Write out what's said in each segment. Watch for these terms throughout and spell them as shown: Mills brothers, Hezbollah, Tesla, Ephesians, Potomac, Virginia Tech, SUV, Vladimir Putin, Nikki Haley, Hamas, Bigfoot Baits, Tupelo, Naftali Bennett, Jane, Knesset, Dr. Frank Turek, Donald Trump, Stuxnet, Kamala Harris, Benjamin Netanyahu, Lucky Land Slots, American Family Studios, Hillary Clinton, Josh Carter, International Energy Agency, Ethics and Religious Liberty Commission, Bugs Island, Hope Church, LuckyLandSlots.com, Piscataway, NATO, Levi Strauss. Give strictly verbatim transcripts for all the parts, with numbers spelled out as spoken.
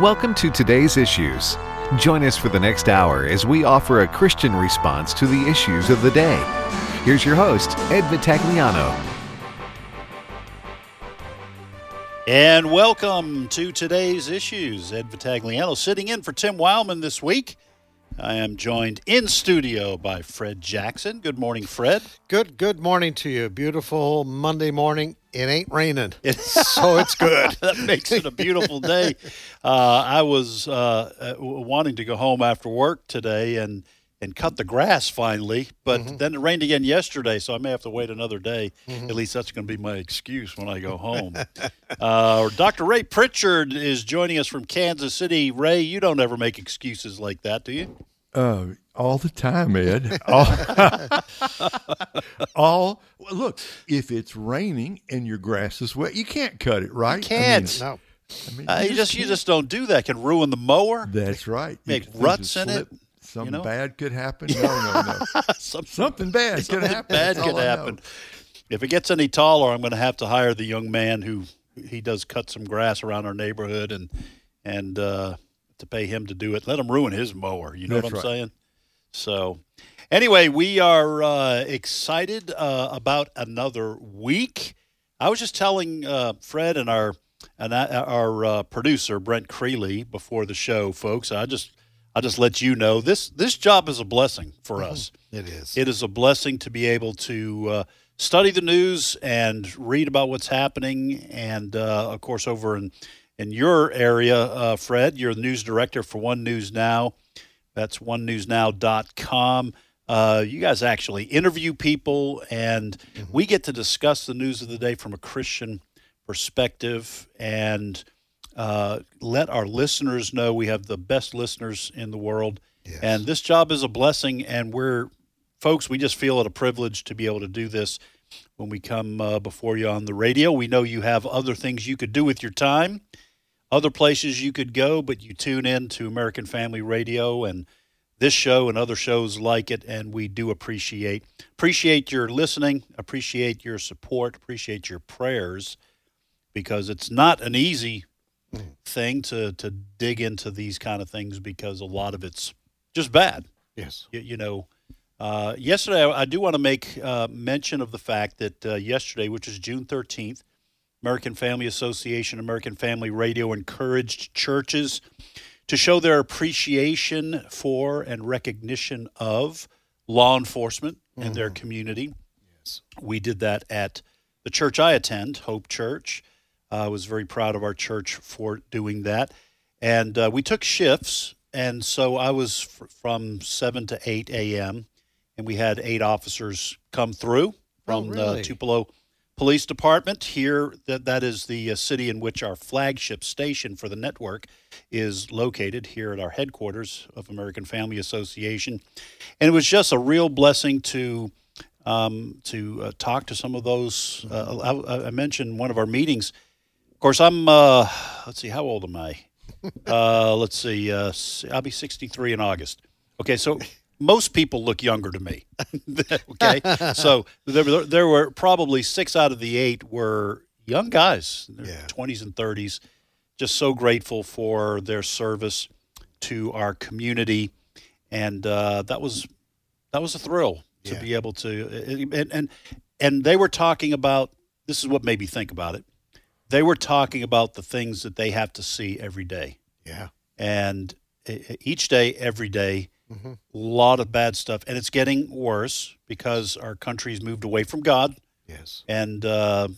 Welcome to Today's Issues. Join us for the next hour as we offer a Christian response to the issues of the day. Here's your host, Ed Vitagliano. And welcome to Today's Issues. Ed Vitagliano sitting in for Tim Wilman this week. I am joined in studio by Fred Jackson. Good morning, Fred. Good good morning to you. Beautiful Monday morning. It ain't raining, it's, so it's good. That makes it a beautiful day. Uh, I was uh, wanting to go home after work today and, and cut the grass finally, but mm-hmm. then it rained again yesterday, so I may have to wait another day. Mm-hmm. At least that's going to be my excuse when I go home. uh, Doctor Ray Pritchard is joining us from Kansas City. Ray, you don't ever make excuses like that, do you? Uh, all the time, Ed. All, all look, if it's raining and your grass is wet, you can't cut it, right? You can't. I mean, no. I mean, uh, you, you just can't. You just don't do that. It can ruin the mower. That's right. Make ruts in slip. It. Something you know? bad could happen. No, no, no. something, something bad something could happen. Bad could happen. If it gets any taller, I'm going to have to hire the young man who he does cut some grass around our neighborhood and and. uh to pay him to do it. Let him ruin his mower. You know That's what I'm right. saying? So anyway, we are uh, excited uh, about another week. I was just telling uh, Fred and our and I, our uh, producer, Brent Creeley, before the show, folks, I just I just let you know this this job is a blessing for us. It is. It is a blessing to be able to uh, study the news and read about what's happening. And, uh, of course, over in In your area, uh, Fred, you're the news director for One News Now. That's one news now dot com. Uh, you guys actually interview people, and mm-hmm. we get to discuss the news of the day from a Christian perspective and uh, let our listeners know we have the best listeners in the world. Yes. And this job is a blessing, and we're, folks, we just feel it a privilege to be able to do this when we come uh, before you on the radio. We know you have other things you could do with your time. Other places you could go, but you tune in to American Family Radio and this show and other shows like it, and we do appreciate appreciate your listening, appreciate your support, appreciate your prayers, because it's not an easy thing to, to dig into these kind of things because a lot of it's just bad. Yes. You, you know, uh, yesterday, I, I do want to make uh, mention of the fact that uh, yesterday, which is June thirteenth, American Family Association, American Family Radio encouraged churches to show their appreciation for and recognition of law enforcement mm-hmm. in their community. Yes. We did that at the church I attend, Hope Church. Uh, I was very proud of our church for doing that. And uh, we took shifts, and so I was f- from seven to eight a.m., and we had eight officers come through from oh, really? the Tupelo Police Department here. That that is the uh, city in which our flagship station for the network is located, here at our headquarters of American Family Association. And it was just a real blessing to um, to uh, talk to some of those. Uh, I, I mentioned one of our meetings. Of course, I'm, uh, let's see, how old am I? Uh, let's see, uh, I'll be sixty-three in August. Okay, so most people look younger to me, okay? So there, there were probably six out of the eight were young guys, yeah. twenties and thirties, just so grateful for their service to our community. And uh, that was that was a thrill to yeah. be able to. And, and and they were talking about, this is what made me think about it, they were talking about the things that they have to see every day. Yeah. And each day, every day, mm-hmm. a lot of bad stuff, and it's getting worse because our country's moved away from God. Yes. And uh,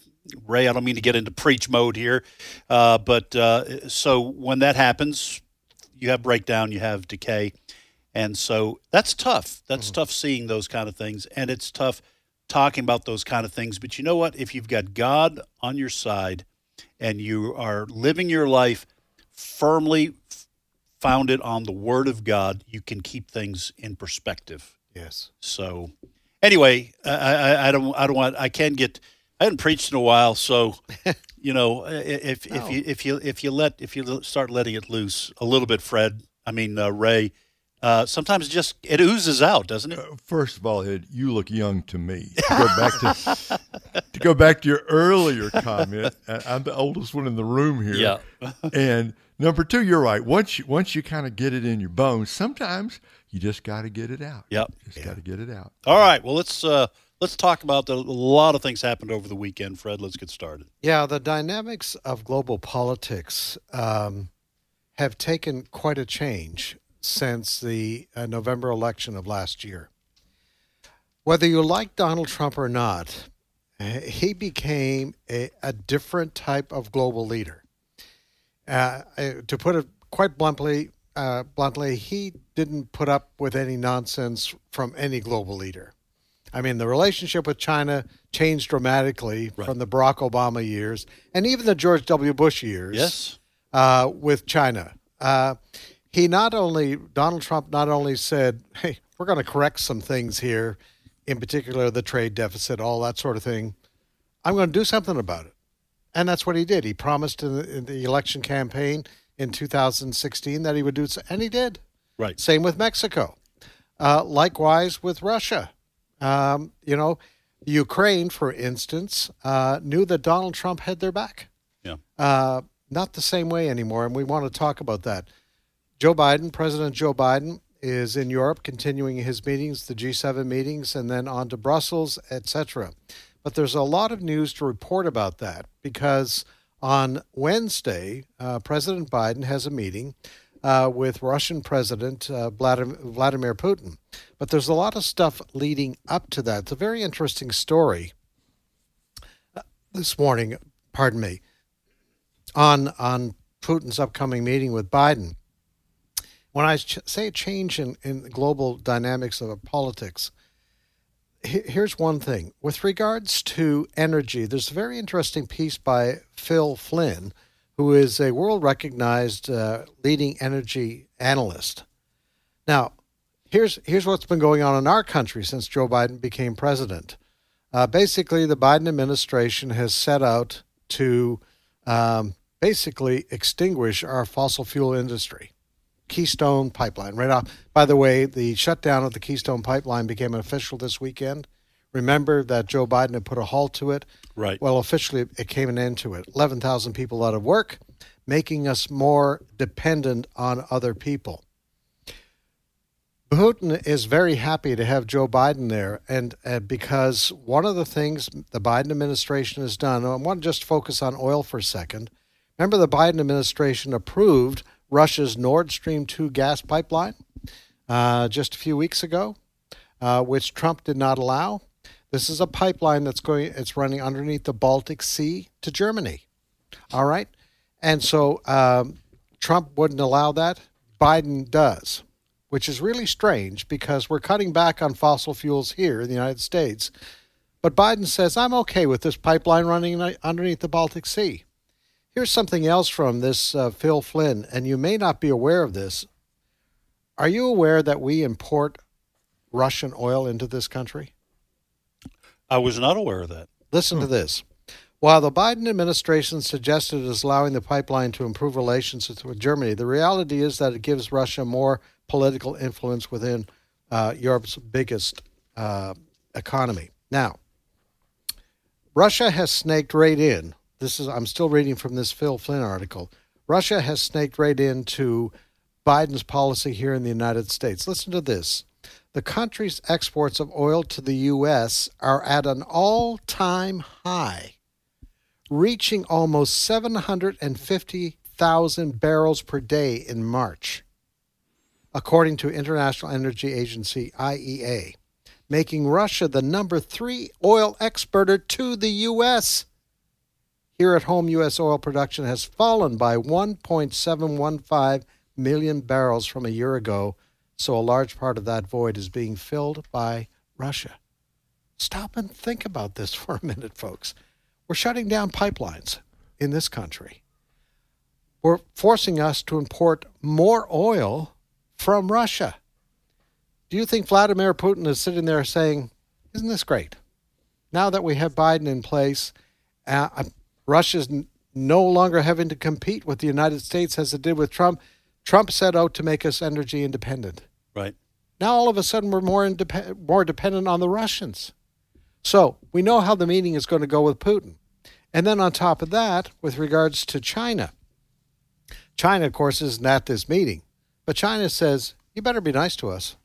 Ray, I don't mean to get into preach mode here, uh, but uh, so when that happens, you have breakdown, you have decay, and so that's tough. That's mm-hmm. tough seeing those kind of things, and it's tough talking about those kind of things. But you know what? If you've got God on your side and you are living your life firmly founded on the Word of God, you can keep things in perspective. Yes. So, anyway, I, I, I don't, I don't want, I can get, I haven't preached in a while, so you know, if no. if you if you if you let if you start letting it loose a little bit, Fred, I mean uh, Ray, Uh, sometimes just it oozes out, doesn't it? Uh, first of all, Ed, you look young to me. To go back to, to go back to your earlier comment, I'm the oldest one in the room here. Yeah. And number two, you're right. Once you, once you kind of get it in your bones, sometimes you just got to get it out. Yep. You just yeah. got to get it out. All right. Well, let's uh, let's talk about the, a lot of things happened over the weekend, Fred. Let's get started. Yeah, the dynamics of global politics um, have taken quite a change since the uh, November election of last year. Whether you like Donald Trump or not, he became a, a different type of global leader. Uh, to put it quite bluntly, uh, bluntly, he didn't put up with any nonsense from any global leader. I mean, the relationship with China changed dramatically right. from the Barack Obama years and even the George W. Bush years yes. uh, with China. Uh, He not only, Donald Trump not only said, hey, we're going to correct some things here, in particular the trade deficit, all that sort of thing. I'm going to do something about it. And that's what he did. He promised in the, in the election campaign in two thousand sixteen that he would do so, and he did. Right. Same with Mexico. Uh, likewise with Russia. Um, you know, Ukraine, for instance, uh, knew that Donald Trump had their back. Yeah. Uh, not the same way anymore, and we want to talk about that. Joe Biden, President Joe Biden, is in Europe continuing his meetings, the G seven meetings, and then on to Brussels, et cetera. But there's a lot of news to report about that because on Wednesday, uh, President Biden has a meeting uh, with Russian President uh, Vladimir, Vladimir Putin. But there's a lot of stuff leading up to that. It's a very interesting story uh, this morning, pardon me, on on Putin's upcoming meeting with Biden. When I ch- say a change in, in global dynamics of politics, he- here's one thing. With regards to energy, there's a very interesting piece by Phil Flynn, who is a world-recognized uh, leading energy analyst. Now, here's here's what's been going on in our country since Joe Biden became president. Uh, basically, the Biden administration has set out to um, basically extinguish our fossil fuel industry. Keystone Pipeline. Right off. By the way, the shutdown of the Keystone Pipeline became official this weekend. Remember that Joe Biden had put a halt to it. Right. Well, officially, it came an end to it. eleven thousand people out of work, making us more dependent on other people. Putin is very happy to have Joe Biden there, and uh, because one of the things the Biden administration has done, and I want to just focus on oil for a second. Remember, the Biden administration approved Russia's Nord Stream two gas pipeline uh, just a few weeks ago, uh, which Trump did not allow. This is a pipeline that's going; it's running underneath the Baltic Sea to Germany. All right, and so um, Trump wouldn't allow that. Biden does, which is really strange because we're cutting back on fossil fuels here in the United States, but Biden says I'm okay with this pipeline running underneath the Baltic Sea. Here's something else from this uh, Phil Flynn, and you may not be aware of this. Are you aware that we import Russian oil into this country? I was not aware of that. Listen hmm. to this. While the Biden administration suggested it is allowing the pipeline to improve relations with Germany, the reality is that it gives Russia more political influence within uh, Europe's biggest uh, economy. Now, Russia has snaked right in. This is, I'm still reading from this Phil Flynn article. Russia has snaked right into Biden's policy here in the United States. Listen to this. The country's exports of oil to the U S are at an all-time high, reaching almost seven hundred fifty thousand barrels per day in March, according to International Energy Agency, I E A, making Russia the number three oil exporter to the U S Here at home, U S oil production has fallen by one point seven one five million barrels from a year ago, so a large part of that void is being filled by Russia. Stop and think about this for a minute, folks. We're shutting down pipelines in this country. We're forcing us to import more oil from Russia. Do you think Vladimir Putin is sitting there saying, isn't this great? Now that we have Biden in place, uh, I'm Russia's no longer having to compete with the United States as it did with Trump. Trump set out to make us energy independent. Right. Now all of a sudden we're more indep- more dependent on the Russians. So we know how the meeting is going to go with Putin. And then on top of that, with regards to China, China, of course, isn't at this meeting. But China says, you better be nice to us.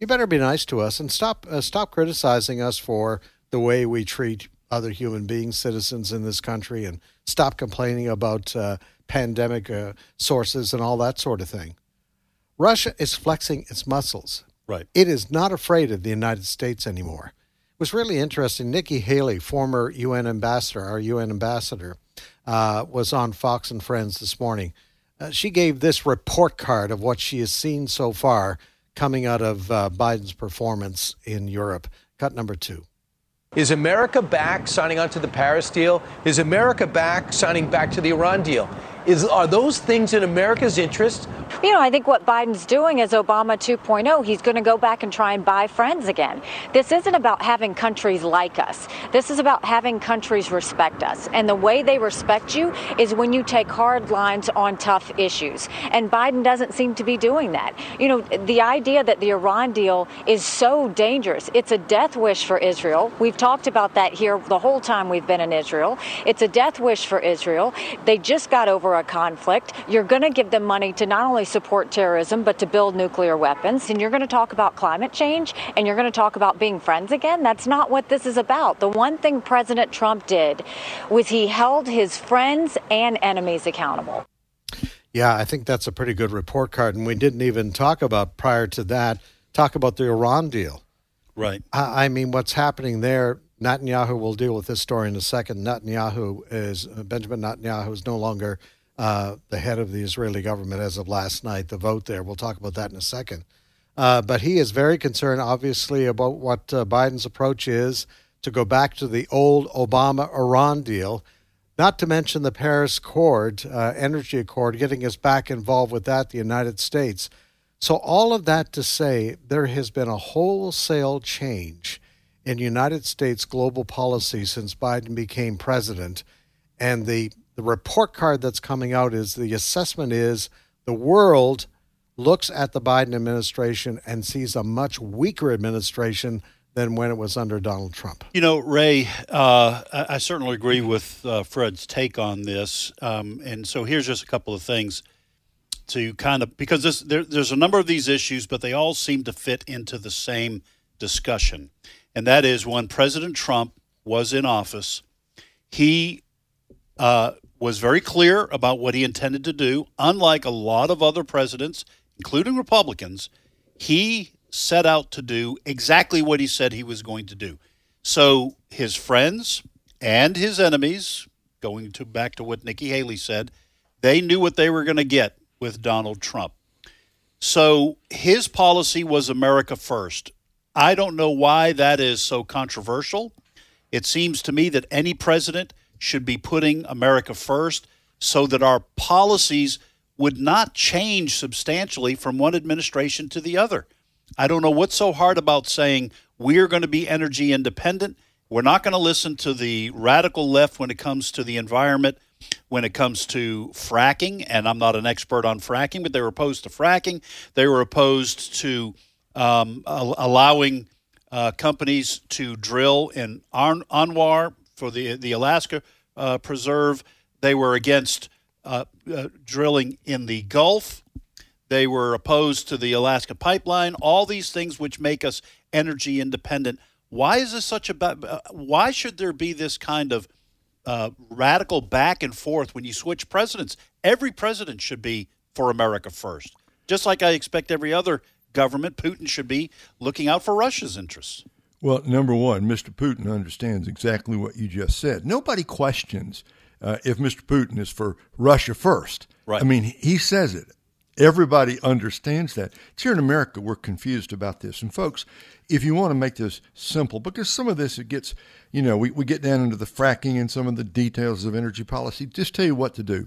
You better be nice to us and stop uh, stop criticizing us for the way we treat other human beings, citizens in this country, and stop complaining about uh, pandemic uh, sources and all that sort of thing. Russia is flexing its muscles. Right. It is not afraid of the United States anymore. It was really interesting. Nikki Haley, former U N ambassador, our U N ambassador, uh, was on Fox and Friends this morning. Uh, she gave this report card of what she has seen so far coming out of uh, Biden's performance in Europe. Cut number two. Is America back signing on to the Paris deal? Is America back signing back to the Iran deal? Is, are those things in America's interest? You know, I think what Biden's doing is Obama two point oh. He's going to go back and try and buy friends again. This isn't about having countries like us. This is about having countries respect us. And the way they respect you is when you take hard lines on tough issues. And Biden doesn't seem to be doing that. You know, the idea that the Iran deal is so dangerous, it's a death wish for Israel. We've talked about that here the whole time we've been in Israel. It's a death wish for Israel. They just got over a conflict. You're going to give them money to not only support terrorism, but to build nuclear weapons. And you're going to talk about climate change, and you're going to talk about being friends again. That's not what this is about. The one thing President Trump did was he held his friends and enemies accountable. Yeah, I think that's a pretty good report card. And we didn't even talk about prior to that, talk about the Iran deal. Right. I, I mean, what's happening there, Netanyahu will deal with this story in a second. Netanyahu is, Benjamin Netanyahu is no longer Uh, the head of the Israeli government as of last night, the vote there. We'll talk about that in a second. Uh, but he is very concerned, obviously, about what uh, Biden's approach is to go back to the old Obama-Iran deal, not to mention the Paris Accord, uh, Energy Accord, getting us back involved with that, the United States. So all of that to say there has been a wholesale change in United States global policy since Biden became president, and the The report card that's coming out is the assessment is the world looks at the Biden administration and sees a much weaker administration than when it was under Donald Trump. You know, Ray, uh, I certainly agree with uh, Fred's take on this. Um, and so here's just a couple of things to kind of, because this, there, there's a number of these issues, but they all seem to fit into the same discussion. And that is when President Trump was in office, he uh, was very clear about what he intended to do. Unlike a lot of other presidents, including Republicans, he set out to do exactly what he said he was going to do. So his friends and his enemies, going to back to what Nikki Haley said, they knew what they were going to get with Donald Trump. So his policy was America first. I don't know why that is so controversial. It seems to me that any president should be putting America first so that our policies would not change substantially from one administration to the other. I don't know what's so hard about saying we're going to be energy independent. We're not going to listen to the radical left when it comes to the environment, when it comes to fracking. And I'm not an expert on fracking, but they were opposed to fracking. They were opposed to um, allowing uh, companies to drill in Anwr, for the the Alaska uh, preserve. They were against uh, uh, drilling in the Gulf. They were opposed to the Alaska pipeline, all these things which make us energy independent. Why is this such a bad, uh, why should there be this kind of uh, radical back and forth when you switch presidents? Every president should be for America first. Just like I expect every other government, Putin should be looking out for Russia's interests. Well, number one, Mister Putin understands exactly what you just said. Nobody questions uh, if Mister Putin is for Russia first. Right. I mean, he says it. Everybody understands that. It's here in America we're confused about this. And, folks, if you want to make this simple, because some of this it gets, you know, we, we get down into the fracking and some of the details of energy policy. Just tell you what to do.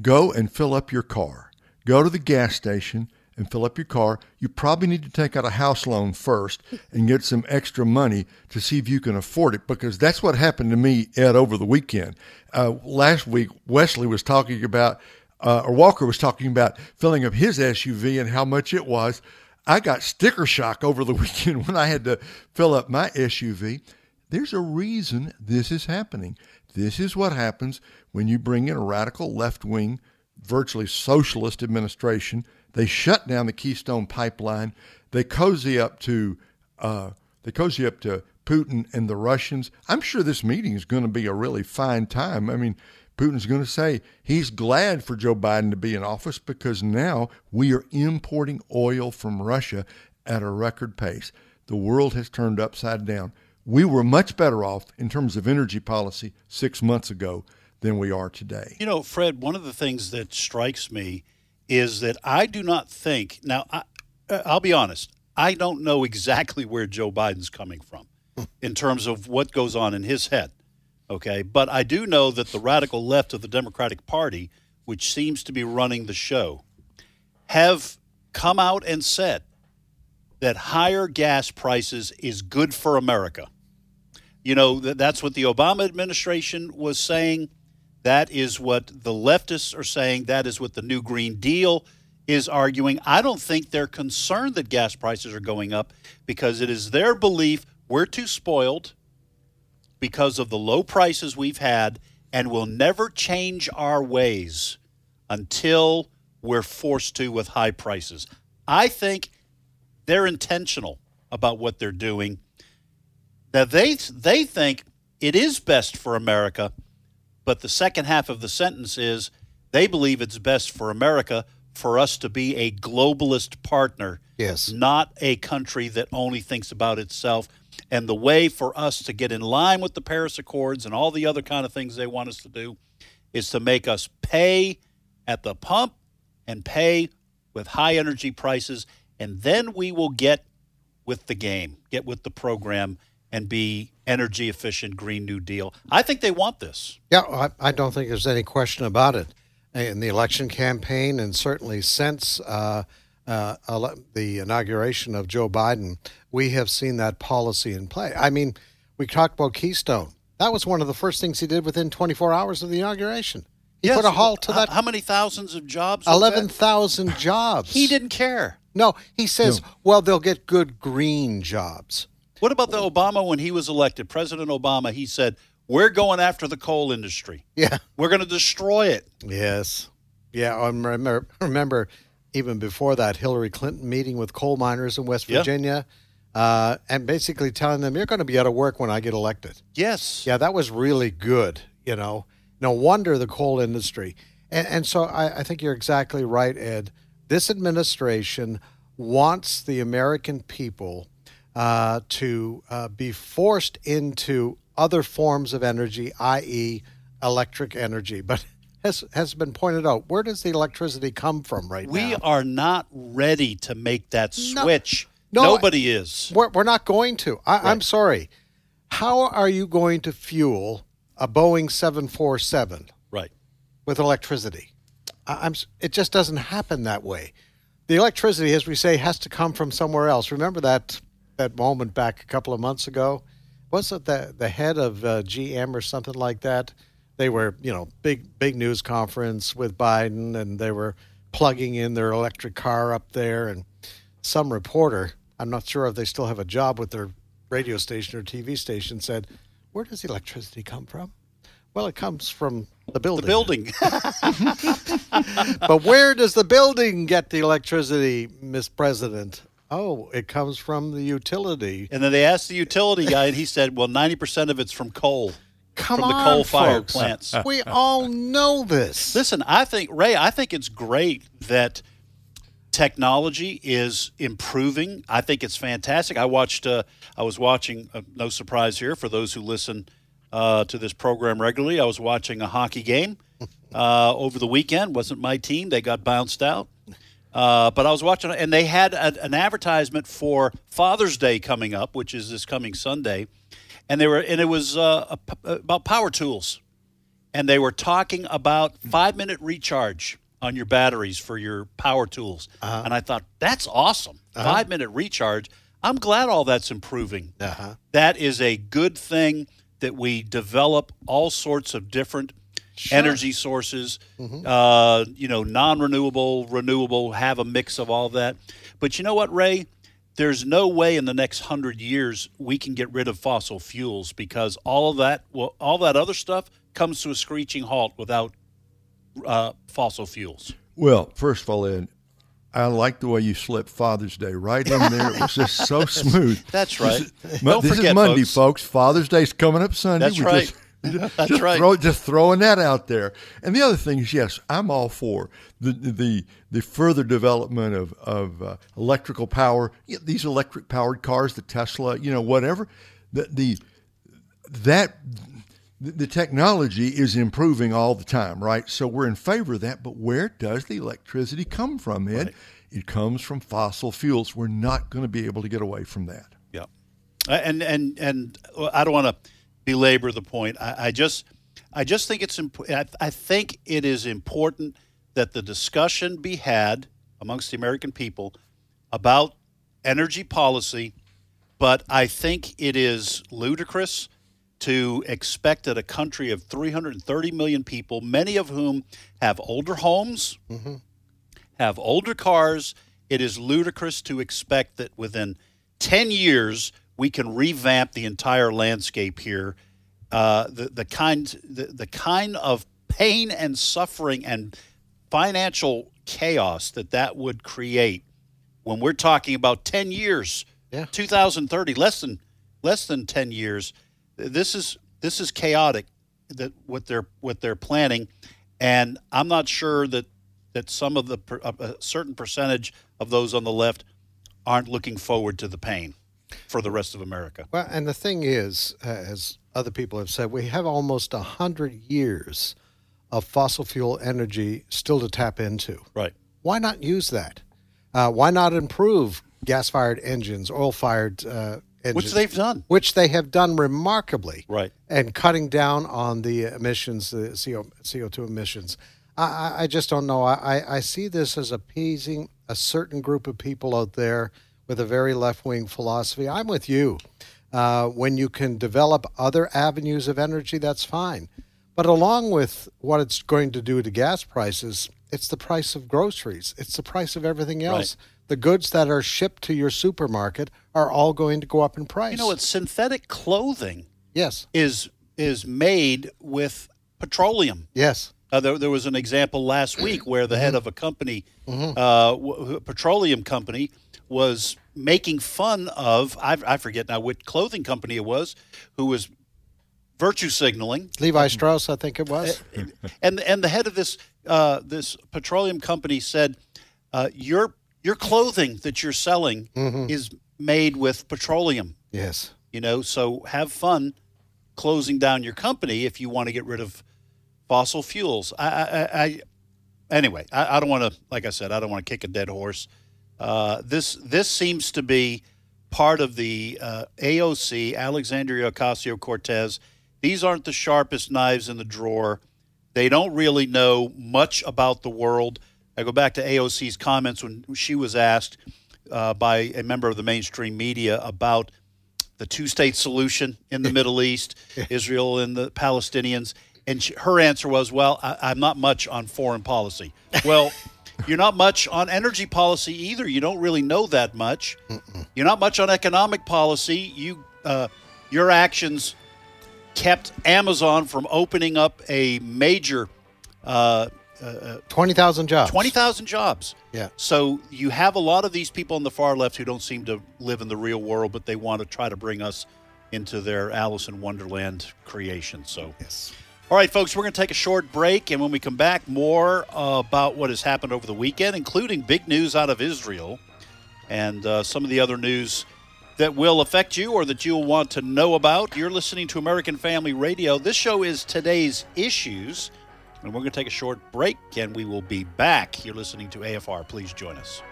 Go and fill up your car. Go to the gas station and fill up your car. You probably need to take out a house loan first and get some extra money to see if you can afford it, because that's what happened to me, Ed, over the weekend. Uh, last week, Wesley was talking about uh, or Walker was talking about filling up his S U V and how much it was. I got sticker shock over the weekend when I had to fill up my S U V. There's a reason this is happening. This is what happens when you bring in a radical left-wing, virtually socialist administration. They shut down the Keystone Pipeline. They cozy up to uh, they cozy up to Putin and the Russians. I'm sure this meeting is going to be a really fine time. I mean, Putin's going to say he's glad for Joe Biden to be in office because now we are importing oil from Russia at a record pace. The world has turned upside down. We were much better off in terms of energy policy six months ago than we are today. You know, Fred, one of the things that strikes me is that I do not think, now, I, I'll be honest, I don't know exactly where Joe Biden's coming from in terms of what goes on in his head. Okay, but I do know that the radical left of the Democratic Party, which seems to be running the show, have come out and said that higher gas prices is good for America. You know, that's what the Obama administration was saying. That is what the leftists are saying. That is what the New Green Deal is arguing. I don't think they're concerned that gas prices are going up because it is their belief we're too spoiled because of the low prices we've had and will never change our ways until we're forced to with high prices. I think they're intentional about what they're doing. Now, they they think it is best for America, but the second half of the sentence is they believe it's best for America for us to be a globalist partner, yes, not a country that only thinks about itself. And the way for us to get in line with the Paris Accords and all the other kind of things they want us to do is to make us pay at the pump and pay with high energy prices, and then we will get with the game, get with the program, and be energy efficient, Green New Deal. I think they want this. Yeah, I, I don't think there's any question about it. In the election campaign and certainly since uh, uh, ele- the inauguration of Joe Biden, we have seen that policy in play. I mean, we talked about Keystone. That was one of the first things he did within twenty-four hours of the inauguration. He yes, put a halt to that. How many thousands of jobs? eleven thousand jobs. He didn't care. No, he says, no. Well, they'll get good green jobs. What about the Obama when he was elected? President Obama, he said, we're going after the coal industry. Yeah. We're going to destroy it. Yes. Yeah. I remember, remember even before that, Hillary Clinton meeting with coal miners in West Virginia yeah. uh, and basically telling them, you're going to be out of work when I get elected. Yes. Yeah, that was really good, you know. No wonder the coal industry. And, and so I, I think you're exactly right, Ed. This administration wants the American people uh, to uh, be forced into other forms of energy, that is electric energy. But as has been pointed out, where does the electricity come from right we now? We are not ready to make that switch. No, no, Nobody is. We're, we're not going to. I, right. I'm sorry. How are you going to fuel a Boeing seven forty-seven right. with electricity? I, I'm. It just doesn't happen that way. The electricity, as we say, has to come from somewhere else. Remember that, that moment back a couple of months ago? Wasn't the the head of uh, G M or something like that? They were, you know, big big news conference with Biden, and they were plugging in their electric car up there. And some reporter, I'm not sure if they still have a job with their radio station or T V station, said, "Where does electricity come from?" Well, it comes from the building. The building. But where does the building get the electricity, Miss President? Oh, it comes from the utility. And then they asked the utility guy, and he said, well, ninety percent of it's from coal. Come from on, the coal-fired plants. We all know this. Listen, I think, Ray, I think it's great that technology is improving. I think it's fantastic. I watched, uh, I was watching, uh, no surprise here, for those who listen uh, to this program regularly, I was watching a hockey game uh, over the weekend. Wasn't my team. They got bounced out. Uh, but I was watching, and they had a, an advertisement for Father's Day coming up, which is this coming Sunday, and they were, and it was uh, a, about power tools, and they were talking about five-minute recharge on your batteries for your power tools, uh-huh. and I thought that's awesome, uh-huh. five-minute recharge. I'm glad all that's improving. Uh-huh. That is a good thing that we develop all sorts of different sure. energy sources, mm-hmm. uh, you know, non-renewable, renewable, have a mix of all that. But you know what, Ray? There's no way in the next hundred years we can get rid of fossil fuels because all of that, well, all that other stuff comes to a screeching halt without uh, fossil fuels. Well, first of all, Ed, I like the way you slipped Father's Day right in there. It was just so smooth. That's right. This, Don't this forget, is Monday, folks. folks. Father's Day's coming up Sunday. That's we right. Just, just, That's just right. Throw, just throwing that out there. And the other thing is, yes, I'm all for the the the further development of of uh, electrical power. You know, these electric powered cars, the Tesla, you know, whatever. The the that. The technology is improving all the time, right? So we're in favor of that, but where does the electricity come from, Ed? Right. It comes from fossil fuels. We're not going to be able to get away from that. Yeah. And and and I don't want to belabor the point. I, I just I just think it's imp- I, I think it is important that the discussion be had amongst the American people about energy policy, but I think it is ludicrous to expect that a country of three hundred thirty million people, many of whom have older homes, mm-hmm. have older cars, it is ludicrous to expect that within ten years we can revamp the entire landscape here. Uh, the the kind the, the kind of pain and suffering and financial chaos that that would create when we're talking about ten years, yeah. two thousand thirty, less than less than ten years. This is this is chaotic, that what they're what they're planning, and I'm not sure that, that some of the a certain percentage of those on the left aren't looking forward to the pain for the rest of America. Well, and the thing is, as other people have said, we have almost a hundred years of fossil fuel energy still to tap into. Right? Why not use that? Uh, why not improve gas-fired engines, oil-fired uh, engines, which they've done, which they have done remarkably, right? And cutting down on the emissions, the C O two emissions. I, I just don't know. I, I see this as appeasing a certain group of people out there with a very left-wing philosophy. I'm with you. Uh, when you can develop other avenues of energy, that's fine. But along with what it's going to do to gas prices, it's the price of groceries. It's the price of everything else. Right. The goods that are shipped to your supermarket are all going to go up in price. You know, it's synthetic clothing. Yes, is is made with petroleum. Yes, uh, there, there was an example last week where the head of a company, mm-hmm. uh, w- petroleum company, was making fun of I, I forget now which clothing company it was, who was virtue signaling. Levi Strauss, I think it was. And and the head of this uh, this petroleum company said, uh, "Your Your clothing that you're selling mm-hmm. is made with petroleum." Yes. You know, so have fun closing down your company if you want to get rid of fossil fuels. I, I, I anyway, I, I don't want to, like I said, I don't want to kick a dead horse. Uh, this this seems to be part of the uh, A O C, Alexandria Ocasio-Cortez. These aren't the sharpest knives in the drawer. They don't really know much about the world. I go back to A O C's comments when she was asked uh, by a member of the mainstream media about the two-state solution in the Middle East, Israel and the Palestinians, and she, her answer was, well, I, I'm not much on foreign policy. Well, you're not much on energy policy either. You don't really know that much. Mm-mm. You're not much on economic policy. You, uh, your actions kept Amazon from opening up a major uh Uh, twenty thousand jobs. twenty thousand jobs. Yeah. So you have a lot of these people on the far left who don't seem to live in the real world, but they want to try to bring us into their Alice in Wonderland creation. So, yes. All right, folks, we're going to take a short break. And when we come back, more uh, about what has happened over the weekend, including big news out of Israel and uh, some of the other news that will affect you or that you'll want to know about. You're listening to American Family Radio. This show is Today's Issues. And we're going to take a short break, and we will be back. You're listening to A F R. Please join us.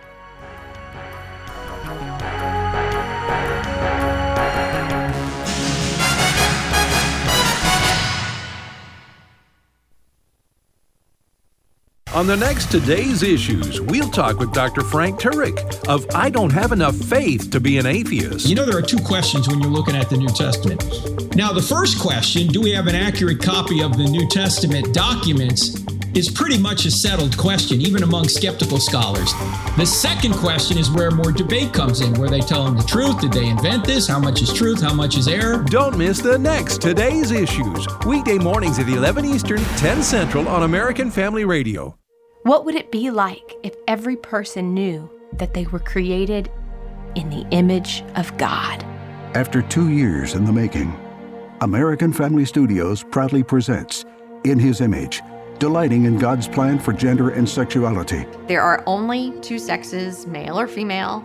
On the next Today's Issues, we'll talk with Doctor Frank Turek of I Don't Have Enough Faith to Be an Atheist. You know, there are two questions when you're looking at the New Testament. Now, the first question, do we have an accurate copy of the New Testament documents, is pretty much a settled question, even among skeptical scholars. The second question is where more debate comes in, where they tell them the truth. Did they invent this? How much is truth? How much is error? Don't miss the next Today's Issues, weekday mornings at eleven Eastern, ten Central on American Family Radio. What would it be like if every person knew that they were created in the image of God? After two years in the making, American Family Studios proudly presents In His Image, delighting in God's plan for gender and sexuality. There are only two sexes, male or female.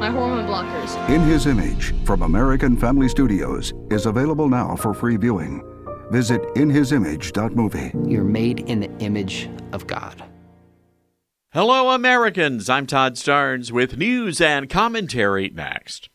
my hormone blockers. In His Image from American Family Studios is available now for free viewing. Visit in his image dot movie. You're made in the image of God. Hello, Americans. I'm Todd Starnes with news and commentary next.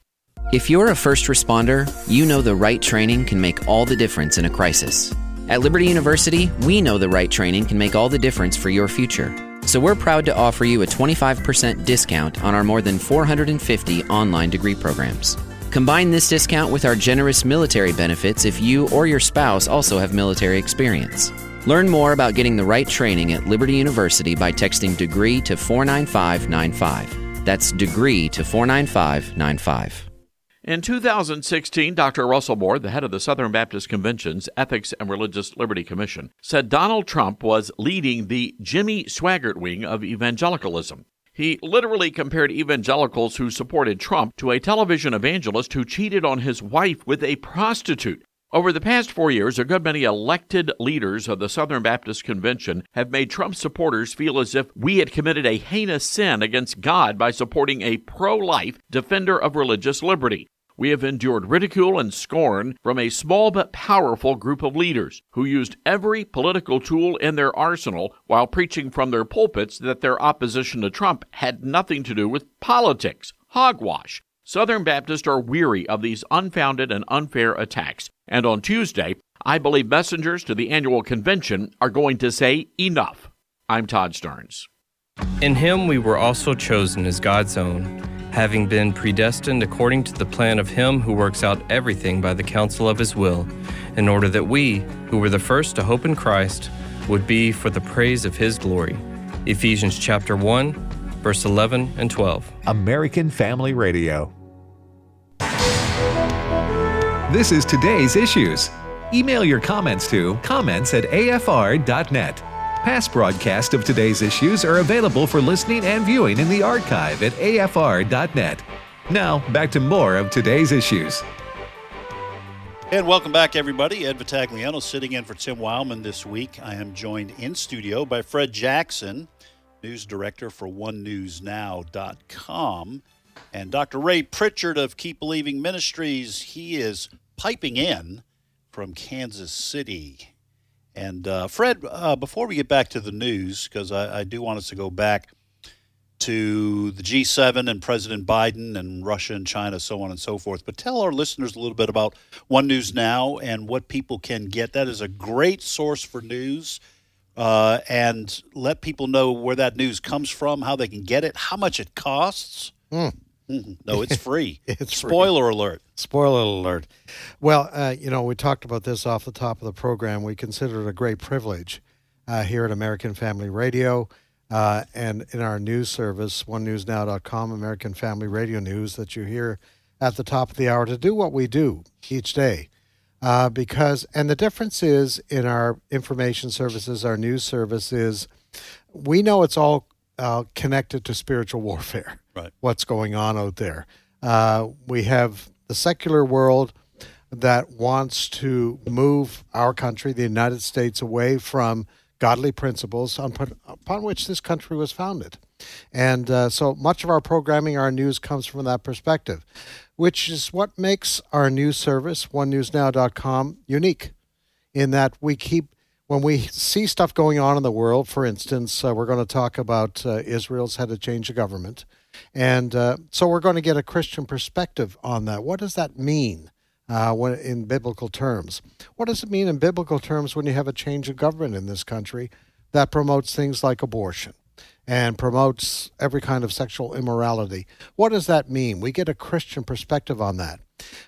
If you're a first responder, you know the right training can make all the difference in a crisis. At Liberty University, we know the right training can make all the difference for your future. So we're proud to offer you a twenty-five percent discount on our more than four hundred fifty online degree programs. Combine this discount with our generous military benefits if you or your spouse also have military experience. Learn more about getting the right training at Liberty University by texting DEGREE to four nine five nine five. That's DEGREE to four nine five nine five. In two thousand sixteen, Doctor Russell Moore, the head of the Southern Baptist Convention's Ethics and Religious Liberty Commission, said Donald Trump was leading the Jimmy Swaggart wing of evangelicalism. He literally compared evangelicals who supported Trump to a television evangelist who cheated on his wife with a prostitute. Over the past four years, a good many elected leaders of the Southern Baptist Convention have made Trump supporters feel as if we had committed a heinous sin against God by supporting a pro-life defender of religious liberty. We have endured ridicule and scorn from a small but powerful group of leaders who used every political tool in their arsenal while preaching from their pulpits that their opposition to Trump had nothing to do with politics. Hogwash. Southern Baptists are weary of these unfounded and unfair attacks. And on Tuesday, I believe messengers to the annual convention are going to say enough. I'm Todd Starnes. In him we were also chosen as God's own, having been predestined according to the plan of him who works out everything by the counsel of his will, in order that we, who were the first to hope in Christ, would be for the praise of his glory. Ephesians chapter one, verse eleven and twelve. American Family Radio. This is Today's Issues. Email your comments to comments at A F R dot net. Past broadcasts of Today's Issues are available for listening and viewing in the archive at A F R dot net. Now, back to more of Today's Issues. And welcome back, everybody. Ed Vitagliano sitting in for Tim Wilman this week. I am joined in studio by Fred Jackson, news director for one news now dot com, and Doctor Ray Pritchard of Keep Believing Ministries. He is piping in from Kansas City. And uh, Fred, uh, before we get back to the news, because I, I do want us to go back to the G seven and President Biden and Russia and China, so on and so forth. But tell our listeners a little bit about One News Now and what people can get. That is a great source for news. Uh, and let people know where that news comes from, how they can get it, how much it costs. Mm. No, it's free. it's Spoiler free. alert. Spoiler alert. Well, uh, you know, we talked about this off the top of the program. We consider it a great privilege uh, here at American Family Radio uh, and in our news service, one news now dot com, American Family Radio News, that you hear at the top of the hour to do what we do each day. Uh, because, and the difference is in our information services, our news service is we know it's all uh, connected to spiritual warfare. Right. What's going on out there. Uh, we have the secular world that wants to move our country, the United States, away from godly principles upon, upon which this country was founded. And uh, so much of our programming, our news comes from that perspective, which is what makes our news service, one news now dot com, unique in that we keep, when we see stuff going on in the world, for instance, uh, we're going to talk about uh, Israel's had to change the government. And uh, so we're going to get a Christian perspective on that. What does that mean uh, when, in biblical terms? What does it mean in biblical terms when you have a change of government in this country that promotes things like abortion and promotes every kind of sexual immorality? What does that mean? We get a Christian perspective on that.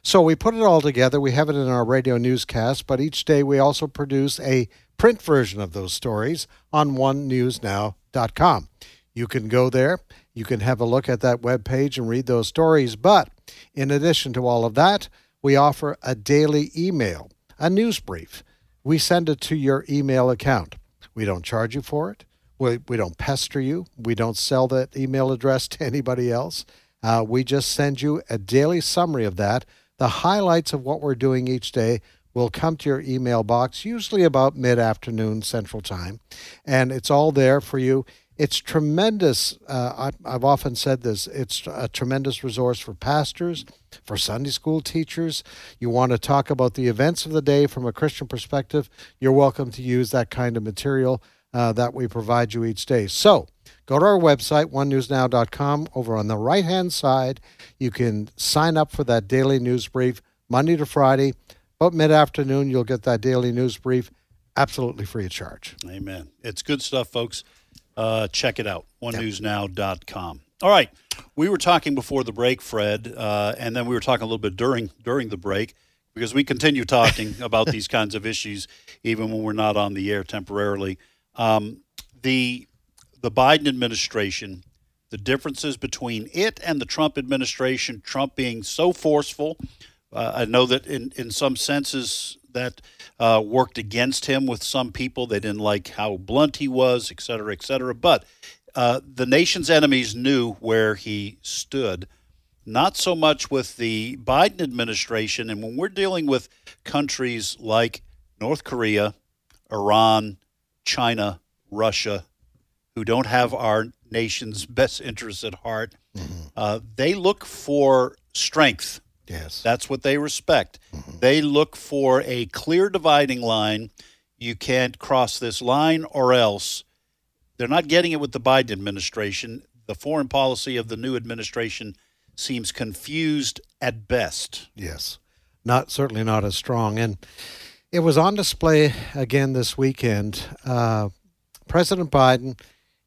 So we put it all together. We have it in our radio newscast, but each day we also produce a print version of those stories on one news now dot com. You can go there. You can have a look at that webpage and read those stories. But in addition to all of that, we offer a daily email, a news brief. We send it to your email account. We don't charge you for it. We we don't pester you. We don't sell that email address to anybody else. Uh, we just send you a daily summary of that. The highlights of what we're doing each day will come to your email box, usually about mid-afternoon Central Time. And it's all there for you. It's tremendous. Uh, I, I've often said this. It's a tremendous resource for pastors, for Sunday school teachers. You want to talk about the events of the day from a Christian perspective, you're welcome to use that kind of material Uh, that we provide you each day. So go to our website, one news now dot com. Over on the right-hand side, you can sign up for that daily news brief Monday to Friday. About mid-afternoon, you'll get that daily news brief absolutely free of charge. Amen. It's good stuff, folks. Uh, check it out, one news now dot com. All right. We were talking before the break, Fred, uh, and then we were talking a little bit during during the break, because we continue talking about these kinds of issues even when we're not on the air temporarily. Um, the the Biden administration, the differences between it and the Trump administration, Trump being so forceful. Uh, I know that in, in some senses that uh, worked against him with some people. They didn't like how blunt he was, et cetera, et cetera. But uh, the nation's enemies knew where he stood. Not so much with the Biden administration. And when we're dealing with countries like North Korea, Iran, China, Russia, who don't have our nation's best interests at heart, mm-hmm. uh, they look for strength. Yes. That's what they respect. Mm-hmm. They look for a clear dividing line. You can't cross this line or else. They're not getting it with the Biden administration. The foreign policy of the new administration seems confused at best. Yes. Not certainly not as strong. And it was on display again this weekend. Uh, President Biden,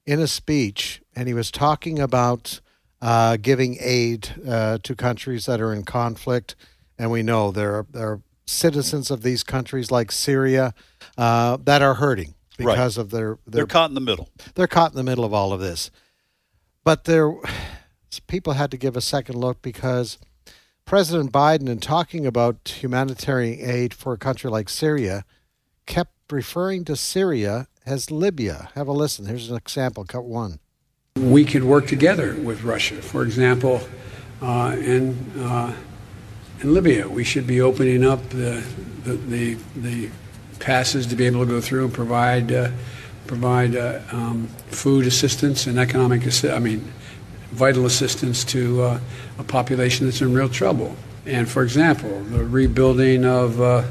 in a speech, and he was talking about uh, giving aid uh, to countries that are in conflict. And we know there are, there are citizens of these countries like Syria uh, that are hurting because right. of their, their... They're caught in the middle. They're caught in the middle of all of this. But there, people had to give a second look because President Biden, in talking about humanitarian aid for a country like Syria, kept referring to Syria as Libya. Have a listen. Here's an example, cut one. We could work together with Russia, for example, uh, in, uh, in Libya. We should be opening up the the, the, the passes to be able to go through and provide uh, provide uh, um, food assistance and economic assistance. I mean, vital assistance to uh, a population that's in real trouble. And for example, the rebuilding of uh,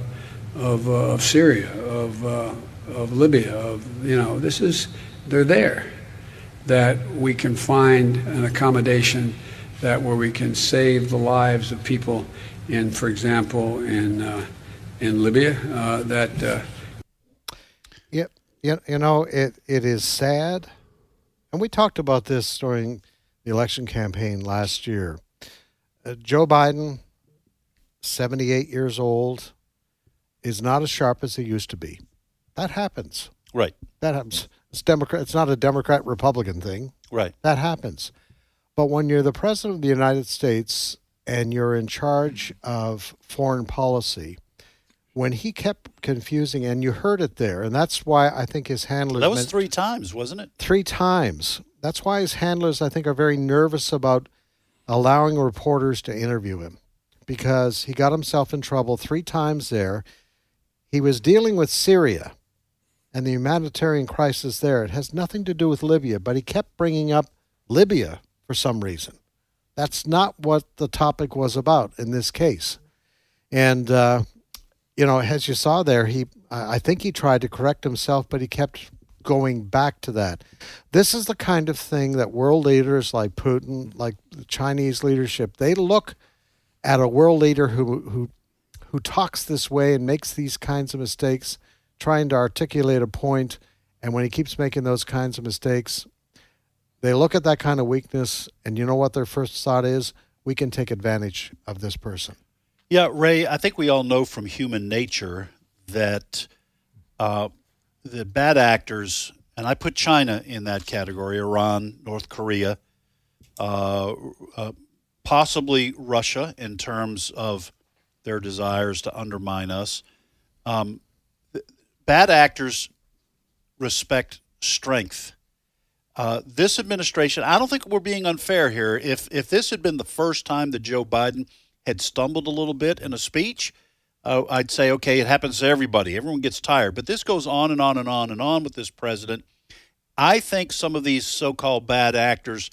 of, uh, of Syria, of uh, of Libya, of you know, this is they're there. That we can find an accommodation that where we can save the lives of people in, for example, in uh, in Libya. Uh, that uh, yeah, you know, it it is sad, and we talked about this during the election campaign last year. Uh, Joe Biden, seventy-eight years old, is not as sharp as he used to be. That happens. Right. That happens. It's Democrat. It's not a Democrat-Republican thing. Right. That happens. But when you're the president of the United States and you're in charge of foreign policy, when he kept confusing, and you heard it there, and that's why I think his handlers... That was meant, three times, wasn't it? Three times. That's why his handlers, I think, are very nervous about allowing reporters to interview him, because he got himself in trouble three times there. He was dealing with Syria, and the humanitarian crisis there. It has nothing to do with Libya, but he kept bringing up Libya for some reason. That's not what the topic was about in this case. And, uh, you know, as you saw there, he I think he tried to correct himself, but he kept going back to that. This is the kind of thing that world leaders like Putin, like the Chinese leadership, they look at a world leader who who who talks this way and makes these kinds of mistakes, trying to articulate a point, and when he keeps making those kinds of mistakes, they look at that kind of weakness, and you know what their first thought is? We can take advantage of this person. Yeah, Ray, I think we all know from human nature that uh, the bad actors, and I put China in that category, Iran, North Korea, uh, uh, possibly Russia in terms of their desires to undermine us. Um, Bad actors respect strength. Uh, this administration, I don't think we're being unfair here. If if this had been the first time that Joe Biden had stumbled a little bit in a speech, uh, I'd say, okay, it happens to everybody. Everyone gets tired. But this goes on and on and on and on with this president. I think some of these so-called bad actors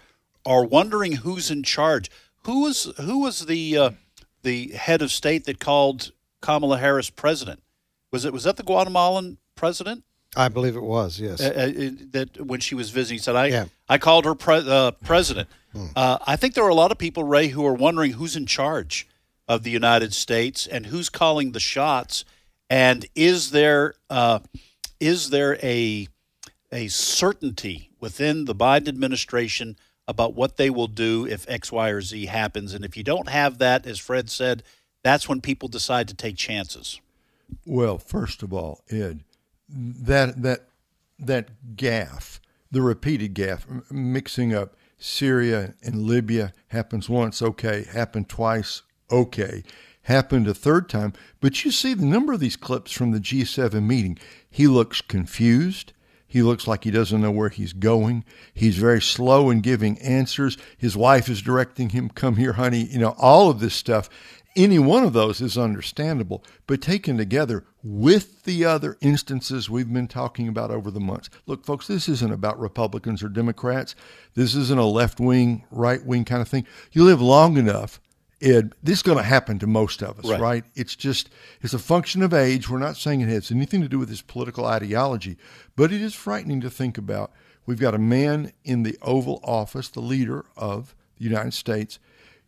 are wondering who's in charge. Who was who was the uh, the head of state that called Kamala Harris president? Was it was that the Guatemalan president? I believe it was, yes. Uh, uh, that when she was visiting, said, I yeah. I called her pre- uh, president. Hmm. Uh, I think there are a lot of people, Ray, who are wondering who's in charge of the United States and who's calling the shots, and is there uh, is there a a certainty within the Biden administration about what they will do if X, Y, or Z happens? And if you don't have that, as Fred said, that's when people decide to take chances. Well, first of all, Ed, that that that gaffe, the repeated gaffe, m- mixing up Syria and Libya happens once, okay, happened twice, okay, happened a third time. But you see the number of these clips from the G seven meeting. He looks confused. He looks like he doesn't know where he's going. He's very slow in giving answers. His wife is directing him, come here, honey, you know, all of this stuff. Any one of those is understandable, but taken together with the other instances we've been talking about over the months. Look, folks, this isn't about Republicans or Democrats. This isn't a left-wing, right-wing kind of thing. You live long enough, Ed, this is going to happen to most of us, right. right? It's just, it's a function of age. We're not saying it has anything to do with this political ideology, but it is frightening to think about. We've got a man in the Oval Office, the leader of the United States.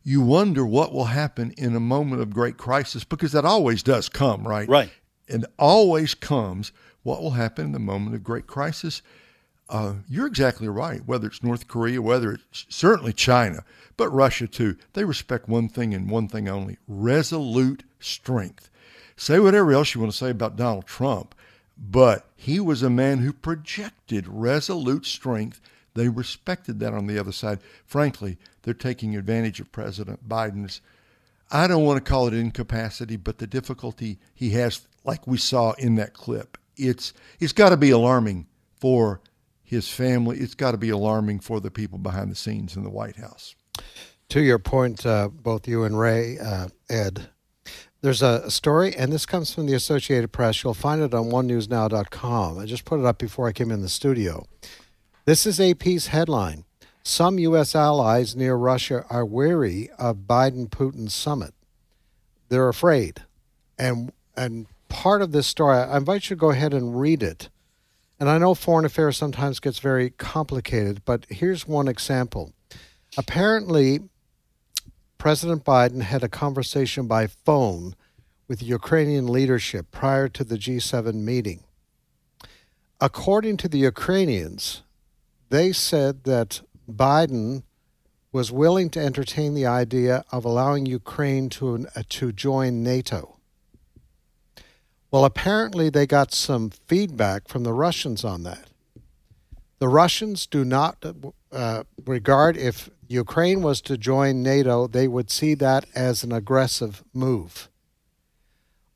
You wonder what will happen in a moment of great crisis, because that always does come, right? Right. And always comes what will happen in the moment of great crisis. Uh, you're exactly right, whether it's North Korea, whether it's certainly China, but Russia too. They respect one thing and one thing only, resolute strength. Say whatever else you want to say about Donald Trump, but he was a man who projected resolute strength. They respected that on the other side. Frankly, they're taking advantage of President Biden's, I don't want to call it incapacity, but the difficulty he has, like we saw in that clip. It's It's got to be alarming for his family. It's got to be alarming for the people behind the scenes in the White House. To your point, uh, both you and Ray, uh, Ed, there's a story, and this comes from the Associated Press. You'll find it on one news now dot com. I just put it up before I came in the studio. This is A P's headline. Some U S allies near Russia are wary of Biden-Putin summit. They're afraid. And and part of this story, I invite you to go ahead and read it. And I know foreign affairs sometimes gets very complicated, but here's one example. Apparently, President Biden had a conversation by phone with Ukrainian leadership prior to the G seven meeting. According to the Ukrainians, they said that Biden was willing to entertain the idea of allowing Ukraine to uh, to join NATO. Well, apparently they got some feedback from the Russians on that. The Russians do not uh, regard if Ukraine was to join NATO, they would see that as an aggressive move.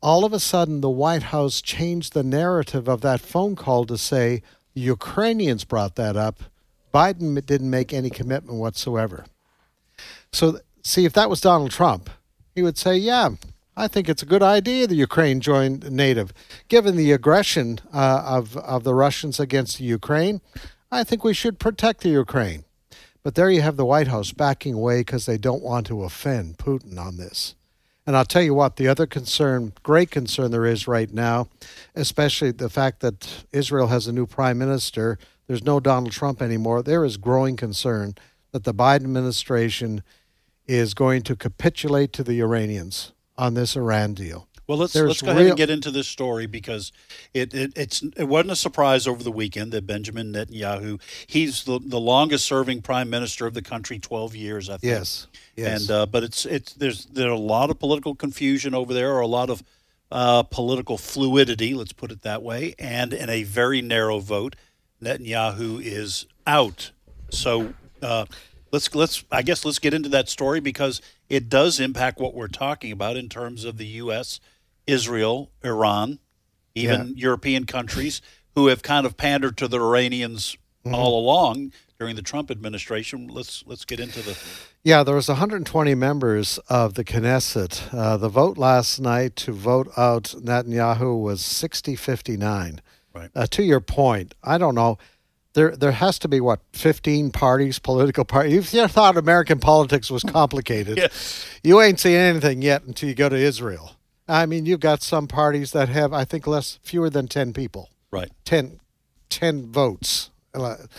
All of a sudden, the White House changed the narrative of that phone call to say, the Ukrainians brought that up. Biden didn't make any commitment whatsoever. So, see, if that was Donald Trump, he would say, yeah, I think it's a good idea that Ukraine join NATO. Given the aggression uh, of, of the Russians against Ukraine, I think we should protect the Ukraine. But there you have the White House backing away because they don't want to offend Putin on this. And I'll tell you what, the other concern, great concern there is right now, especially the fact that Israel has a new prime minister, there's no Donald Trump anymore, there is growing concern that the Biden administration is going to capitulate to the Iranians on this Iran deal. Well, let's There's let's go real... ahead and get into this story because it, it it's it wasn't a surprise over the weekend that Benjamin Netanyahu, he's the, the longest serving prime minister of the country, twelve years, I think. Yes, yes. And uh, but it's it's there's there are a lot of political confusion over there, or a lot of uh, political fluidity, let's put it that way. And in a very narrow vote, Netanyahu is out. So uh, let's let's I guess let's get into that story because it does impact what we're talking about in terms of the U S, Israel, Iran, even yeah. European countries who have kind of pandered to the Iranians mm-hmm. all along during the Trump administration. Let's let's get into the... Yeah, there was one hundred twenty members of the Knesset. Uh, the vote last night to vote out Netanyahu was sixty fifty-nine. Right. Uh, to your point, I don't know. There there has to be, what, fifteen parties, political parties? If you thought American politics was complicated, yes. you ain't seen anything yet until you go to Israel. I mean, you've got some parties that have, I think, less fewer than ten people. Right. ten, ten votes.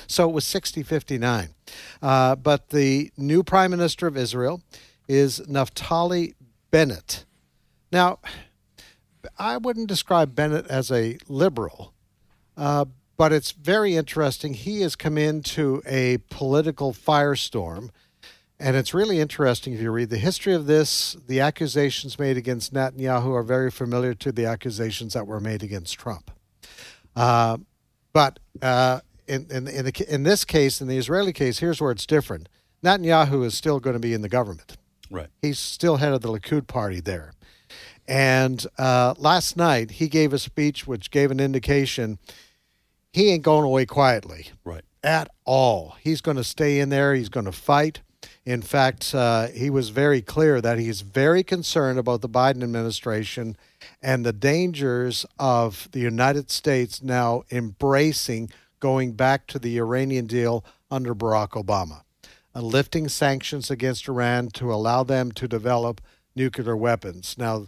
So it was sixty fifty-nine. Uh, but the new prime minister of Israel is Naftali Bennett. Now, I wouldn't describe Bennett as a liberal, uh, but it's very interesting. He has come into a political firestorm. And it's really interesting if you read the history of this. The accusations made against Netanyahu are very familiar to the accusations that were made against Trump. Uh, but uh, in in in, the, in this case, in the Israeli case, here's where it's different. Netanyahu is still going to be in the government. Right. He's still head of the Likud party there. And uh, last night he gave a speech which gave an indication he ain't going away quietly. Right. At all. He's going to stay in there. He's going to fight. In fact, uh, he was very clear that he's very concerned about the Biden administration and the dangers of the United States now embracing going back to the Iranian deal under Barack Obama, uh, lifting sanctions against Iran to allow them to develop nuclear weapons. Now,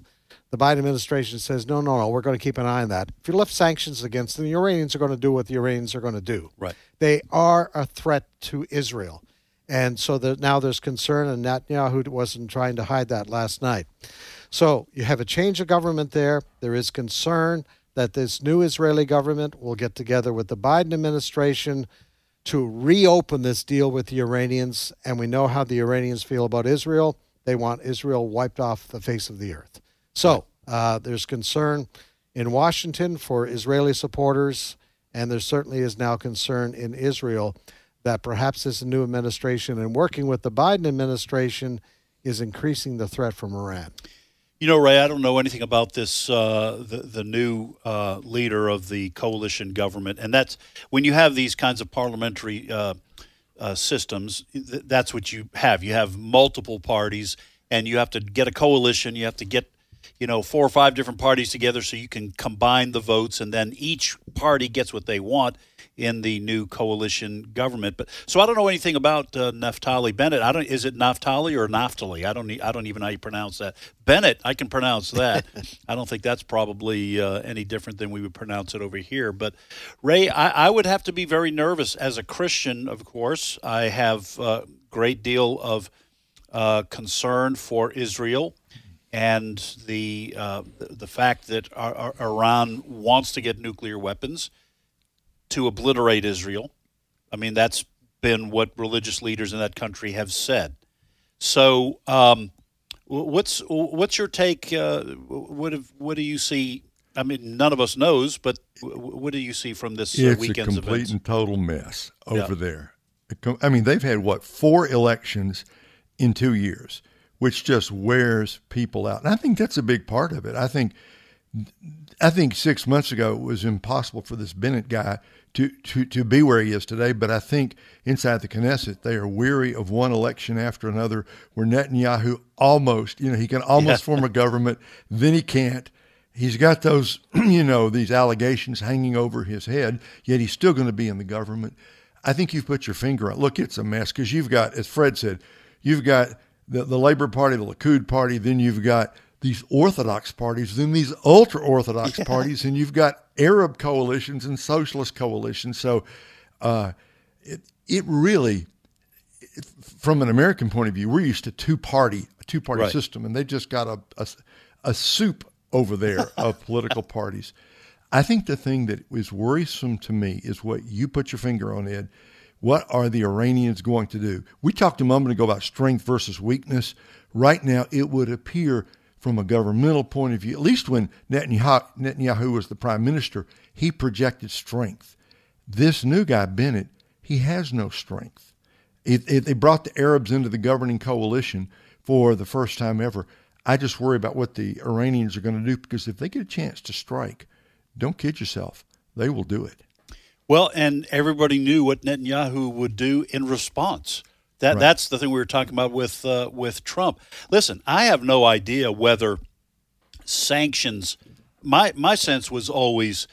the Biden administration says, no, no, no, we're going to keep an eye on that. If you lift sanctions against them, the Iranians are going to do what the Iranians are going to do. Right. They are a threat to Israel. And so the, now there's concern, and Netanyahu wasn't trying to hide that last night. So you have a change of government there. There is concern that this new Israeli government will get together with the Biden administration to reopen this deal with the Iranians. And we know how the Iranians feel about Israel. They want Israel wiped off the face of the earth. So uh, there's concern in Washington for Israeli supporters, and there certainly is now concern in Israel that perhaps this new administration and working with the Biden administration is increasing the threat from Iran. You know, Ray, I don't know anything about this, uh, the, the new uh, leader of the coalition government. And that's when you have these kinds of parliamentary uh, uh, systems, th- that's what you have. You have multiple parties and you have to get a coalition. You have to get, you know, four or five different parties together so you can combine the votes, and then each party gets what they want in the new coalition government. But so I don't know anything about uh, Naftali Bennett. I don't. Is it Naftali or Naftali? I don't. I don't even know how you pronounce that. Bennett, I can pronounce that. I don't think that's probably uh, any different than we would pronounce it over here. But Ray, I, I would have to be very nervous as a Christian. Of course, I have a great deal of uh, concern for Israel and the uh, the fact that our, our Iran wants to get nuclear weapons to obliterate Israel. I mean, that's been what religious leaders in that country have said. So, um, what's what's your take? Uh, what have, what do you see? I mean, none of us knows, but what do you see from this uh, weekend's events? It's a complete and total mess over yeah. there. I mean, they've had what four elections in two years, which just wears people out, and I think that's a big part of it. I think I think six months ago it was impossible for this Bennett guy to, to, to be where he is today. But I think inside the Knesset, they are weary of one election after another where Netanyahu almost, you know, he can almost yeah. form a government, then he can't. He's got those, you know, these allegations hanging over his head, yet he's still going to be in the government. I think you've put your finger on it. Look, it's a mess because you've got, as Fred said, you've got the, the Labor Party, the Likud Party, then you've got these Orthodox parties, then these ultra-Orthodox yeah. parties, and you've got Arab coalitions and socialist coalitions. So uh, it, it really, it, from an American point of view, we're used to two-party, a two-party right. system, and they just got a, a, a soup over there of political parties. I think the thing that is worrisome to me is what you put your finger on, Ed. What are the Iranians going to do? We talked a moment ago about strength versus weakness. Right now, it would appear from a governmental point of view, at least when Netanyahu, Netanyahu was the prime minister, he projected strength. This new guy, Bennett, he has no strength. It, it, they brought the Arabs into the governing coalition for the first time ever. I just worry about what the Iranians are going to do, because if they get a chance to strike, don't kid yourself, they will do it. Well, and everybody knew what Netanyahu would do in response. That right. That's the thing we were talking about with uh, with Trump. Listen, I have no idea whether sanctions, my, my sense was always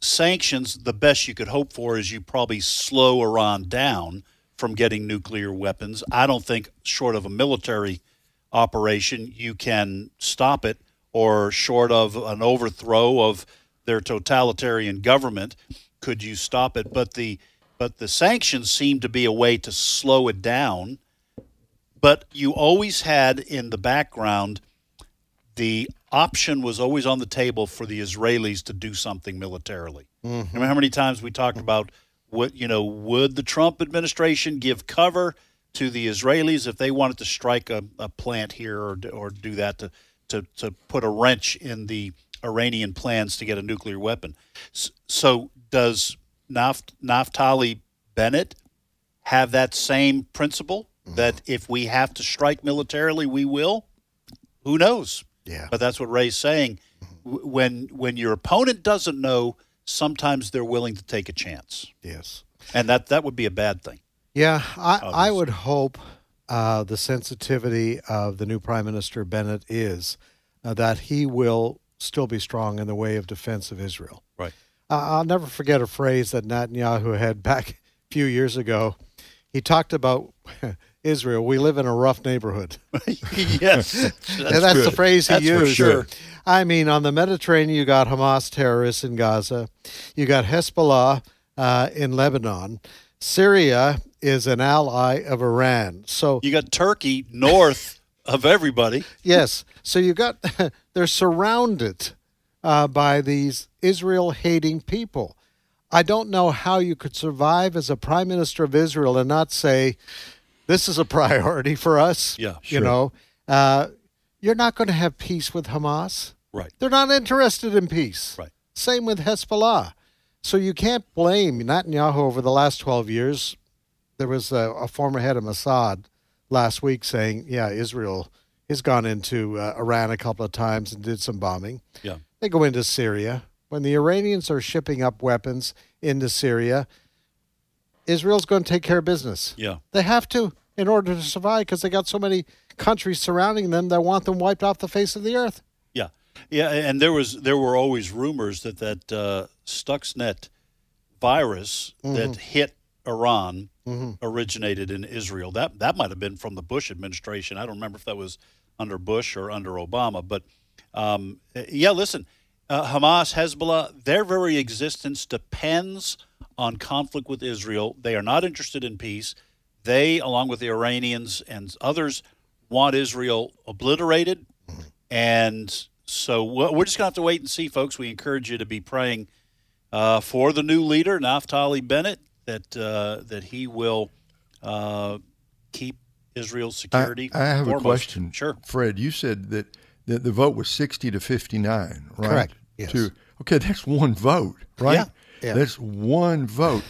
sanctions, the best you could hope for is you probably slow Iran down from getting nuclear weapons. I don't think short of a military operation, you can stop it, or short of an overthrow of their totalitarian government, could you stop it? But the but the sanctions seem to be a way to slow it down. But you always had in the background, the option was always on the table for the Israelis to do something militarily. Mm-hmm. Remember how many times we talked about what, you know, would the Trump administration give cover to the Israelis if they wanted to strike a, a plant here or or do that to, to, to put a wrench in the Iranian plans to get a nuclear weapon. So, so does Naft, Naftali Bennett have that same principle mm-hmm. that if we have to strike militarily, we will? Who knows? Yeah. But that's what Ray's saying. Mm-hmm. When, when your opponent doesn't know, sometimes they're willing to take a chance. Yes. And that, that would be a bad thing. Yeah, I, I would hope uh, the sensitivity of the new Prime Minister Bennett is uh, that he will still be strong in the way of defense of Israel. Right. Uh, I'll never forget a phrase that Netanyahu had back a few years ago. He talked about Israel, we live in a rough neighborhood. Yes. That's and that's good. The phrase he that's used. For sure. I mean, on the Mediterranean, you got Hamas terrorists in Gaza. You got Hezbollah uh, in Lebanon. Syria is an ally of Iran. So you got Turkey north of everybody. Yes. So you got they're surrounded uh, by these Israel-hating people. I don't know how you could survive as a prime minister of Israel and not say this is a priority for us. Yeah, sure. You know, uh, you're not going to have peace with Hamas. Right. They're not interested in peace. Right. Same with Hezbollah. So you can't blame Netanyahu over the last twelve years. There was a, a former head of Mossad last week saying, yeah, Israel has gone into uh, Iran a couple of times and did some bombing. Yeah. They go into Syria. When the Iranians are shipping up weapons into Syria, Israel's going to take care of business. Yeah. They have to in order to survive because they got so many countries surrounding them that want them wiped off the face of the earth. Yeah. Yeah, and there was there were always rumors that that uh, Stuxnet virus mm-hmm. that hit Iran mm-hmm. originated in Israel. That that might have been from the Bush administration. I don't remember if that was under Bush or under Obama. But, um, yeah, listen, uh, Hamas, Hezbollah, their very existence depends on conflict with Israel. They are not interested in peace. They, along with the Iranians and others, want Israel obliterated mm-hmm. and... So we're just going to have to wait and see, folks. We encourage you to be praying uh, for the new leader, Naftali Bennett, that uh, that he will uh, keep Israel's security. I, I have foremost. a question. Sure. Fred, you said that, that the vote was sixty to fifty-nine, right? Correct, yes. To, okay, that's one vote, right? Yeah. yeah. That's one vote.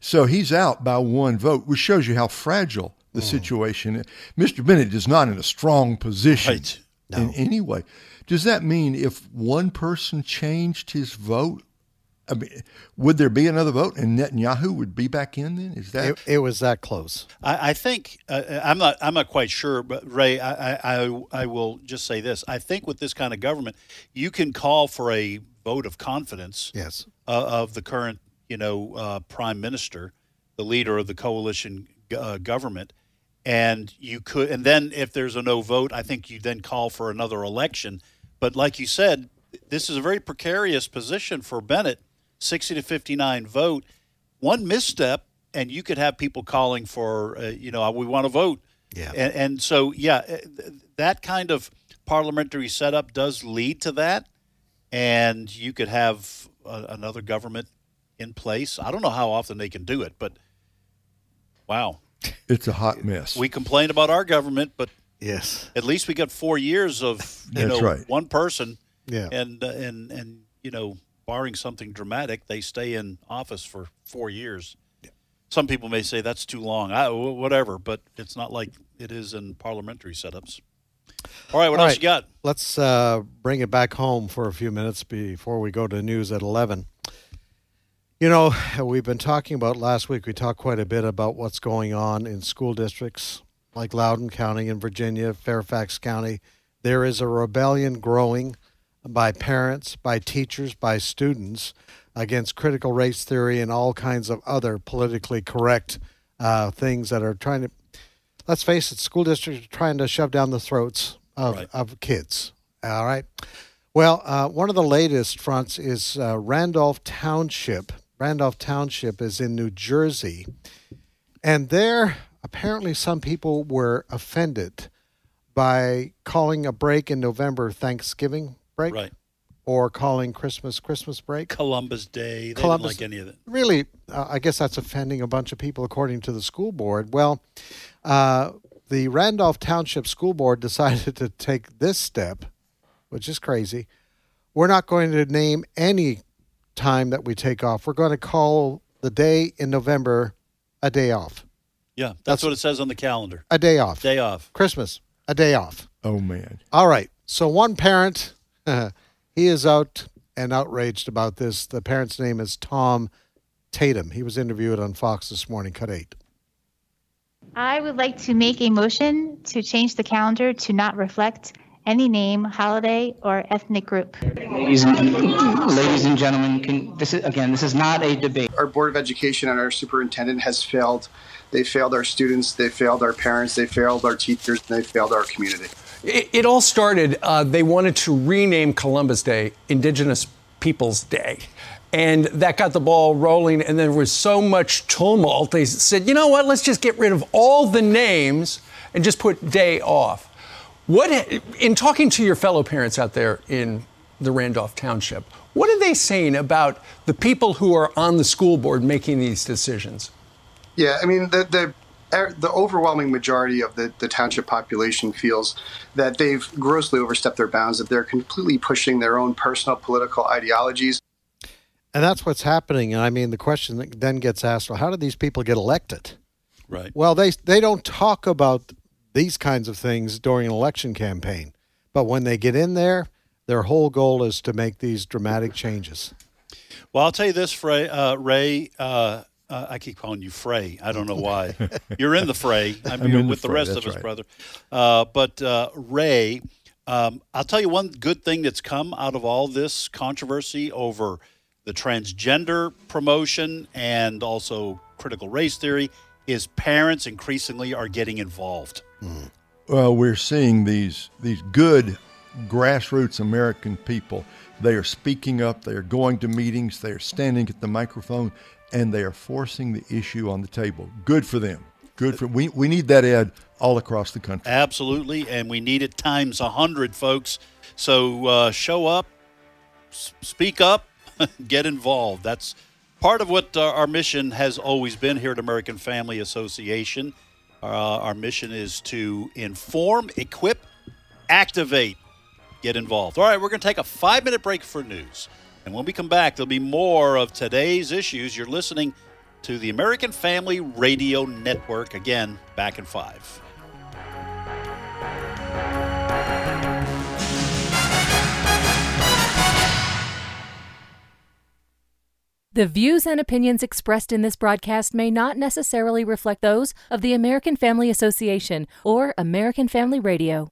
So he's out by one vote, which shows you how fragile the mm. situation is. Mister Bennett is not in a strong position. Right. no. in any way. Does that mean if one person changed his vote, I mean, would there be another vote and Netanyahu would be back in then? Is that it, it was that close? I, I think uh, I'm not. I'm not quite sure. But Ray, I, I I will just say this. I think with this kind of government, you can call for a vote of confidence. Yes. Uh, of the current, you know, uh, prime minister, the leader of the coalition uh, government, and you could. And then if there's a no vote, I think you then call for another election. But like you said, this is a very precarious position for Bennett. sixty to fifty-nine vote, one misstep, and you could have people calling for, uh, you know, we want to vote. Yeah. And, and so, yeah, that kind of parliamentary setup does lead to that, and you could have a, another government in place. I don't know how often they can do it, but wow. It's a hot mess. We complain about our government, but yes, at least we got four years of, you know, right. one person. Yeah. And, uh, and, and, you know, barring something dramatic, they stay in office for four years. Yeah. Some people may say that's too long, I, whatever, but it's not like it is in parliamentary setups. All right, what All else right. you got? Let's uh, bring it back home for a few minutes before we go to news at eleven. You know, we've been talking about last week, we talked quite a bit about what's going on in school districts like Loudoun County in Virginia, Fairfax County. There is a rebellion growing by parents, by teachers, by students against critical race theory and all kinds of other politically correct uh, things that are trying to, let's face it, school districts are trying to shove down the throats of, right. of kids. All right. Well, uh, one of the latest fronts is uh, Randolph Township. Randolph Township is in New Jersey. And there, apparently some people were offended by calling a break in November Thanksgiving break, right, or calling Christmas Christmas break, Columbus Day. They Columbus, didn't like any of it. Really, uh, I guess that's offending a bunch of people, according to the school board. Well, uh, the Randolph Township School Board decided to take this step, which is crazy. We're not going to name any time that we take off. We're going to call the day in November a day off. Yeah, that's, that's what it says on the calendar. A day off. Day off. Christmas, a day off. Oh, man. All right. So one parent... Uh, he is out and outraged about this. The parent's name is Tom Tatum. He was interviewed on Fox this morning. Cut eight. I would like to make a motion to change the calendar to not reflect any name, holiday, or ethnic group. Ladies and, ladies and gentlemen, can, this is, again, this is not a debate. Our Board of Education and our superintendent has failed. They failed our students. They failed our parents. They failed our teachers. They failed our community. It, it all started, uh, they wanted to rename Columbus Day Indigenous Peoples Day. And that got the ball rolling. And there was so much tumult. They said, you know what, let's just get rid of all the names and just put day off. What, in talking to your fellow parents out there in the Randolph Township, what are they saying about the people who are on the school board making these decisions? Yeah, I mean, the... the- The overwhelming majority of the, the township population feels that they've grossly overstepped their bounds, that they're completely pushing their own personal political ideologies. And that's what's happening. And I mean, the question that then gets asked, well, how do these people get elected? Right. Well, they they don't talk about these kinds of things during an election campaign. But when they get in there, their whole goal is to make these dramatic changes. Well, I'll tell you this, Fray, uh, Ray, uh, Uh, I keep calling you Fray. I don't know why. You're in the fray. I mean, I'm with the, the rest of us, right. brother. Uh, but uh, Ray, um, I'll tell you one good thing that's come out of all this controversy over the transgender promotion and also critical race theory is parents increasingly are getting involved. Mm. Well, we're seeing these these good grassroots American people. They are speaking up. They are going to meetings. They are standing at the microphone. And they are forcing the issue on the table. Good for them. Good for we we need that, Ed, all across the country. Absolutely, and we need it times one hundred, folks. So uh, show up, speak up, get involved. That's part of what uh, our mission has always been here at American Family Association. Uh, our mission is to inform, equip, activate, get involved. All right, we're going to take a five-minute break for news. And when we come back, there'll be more of today's issues. You're listening to the American Family Radio Network. Again, back in five. The views and opinions expressed in this broadcast may not necessarily reflect those of the American Family Association or American Family Radio.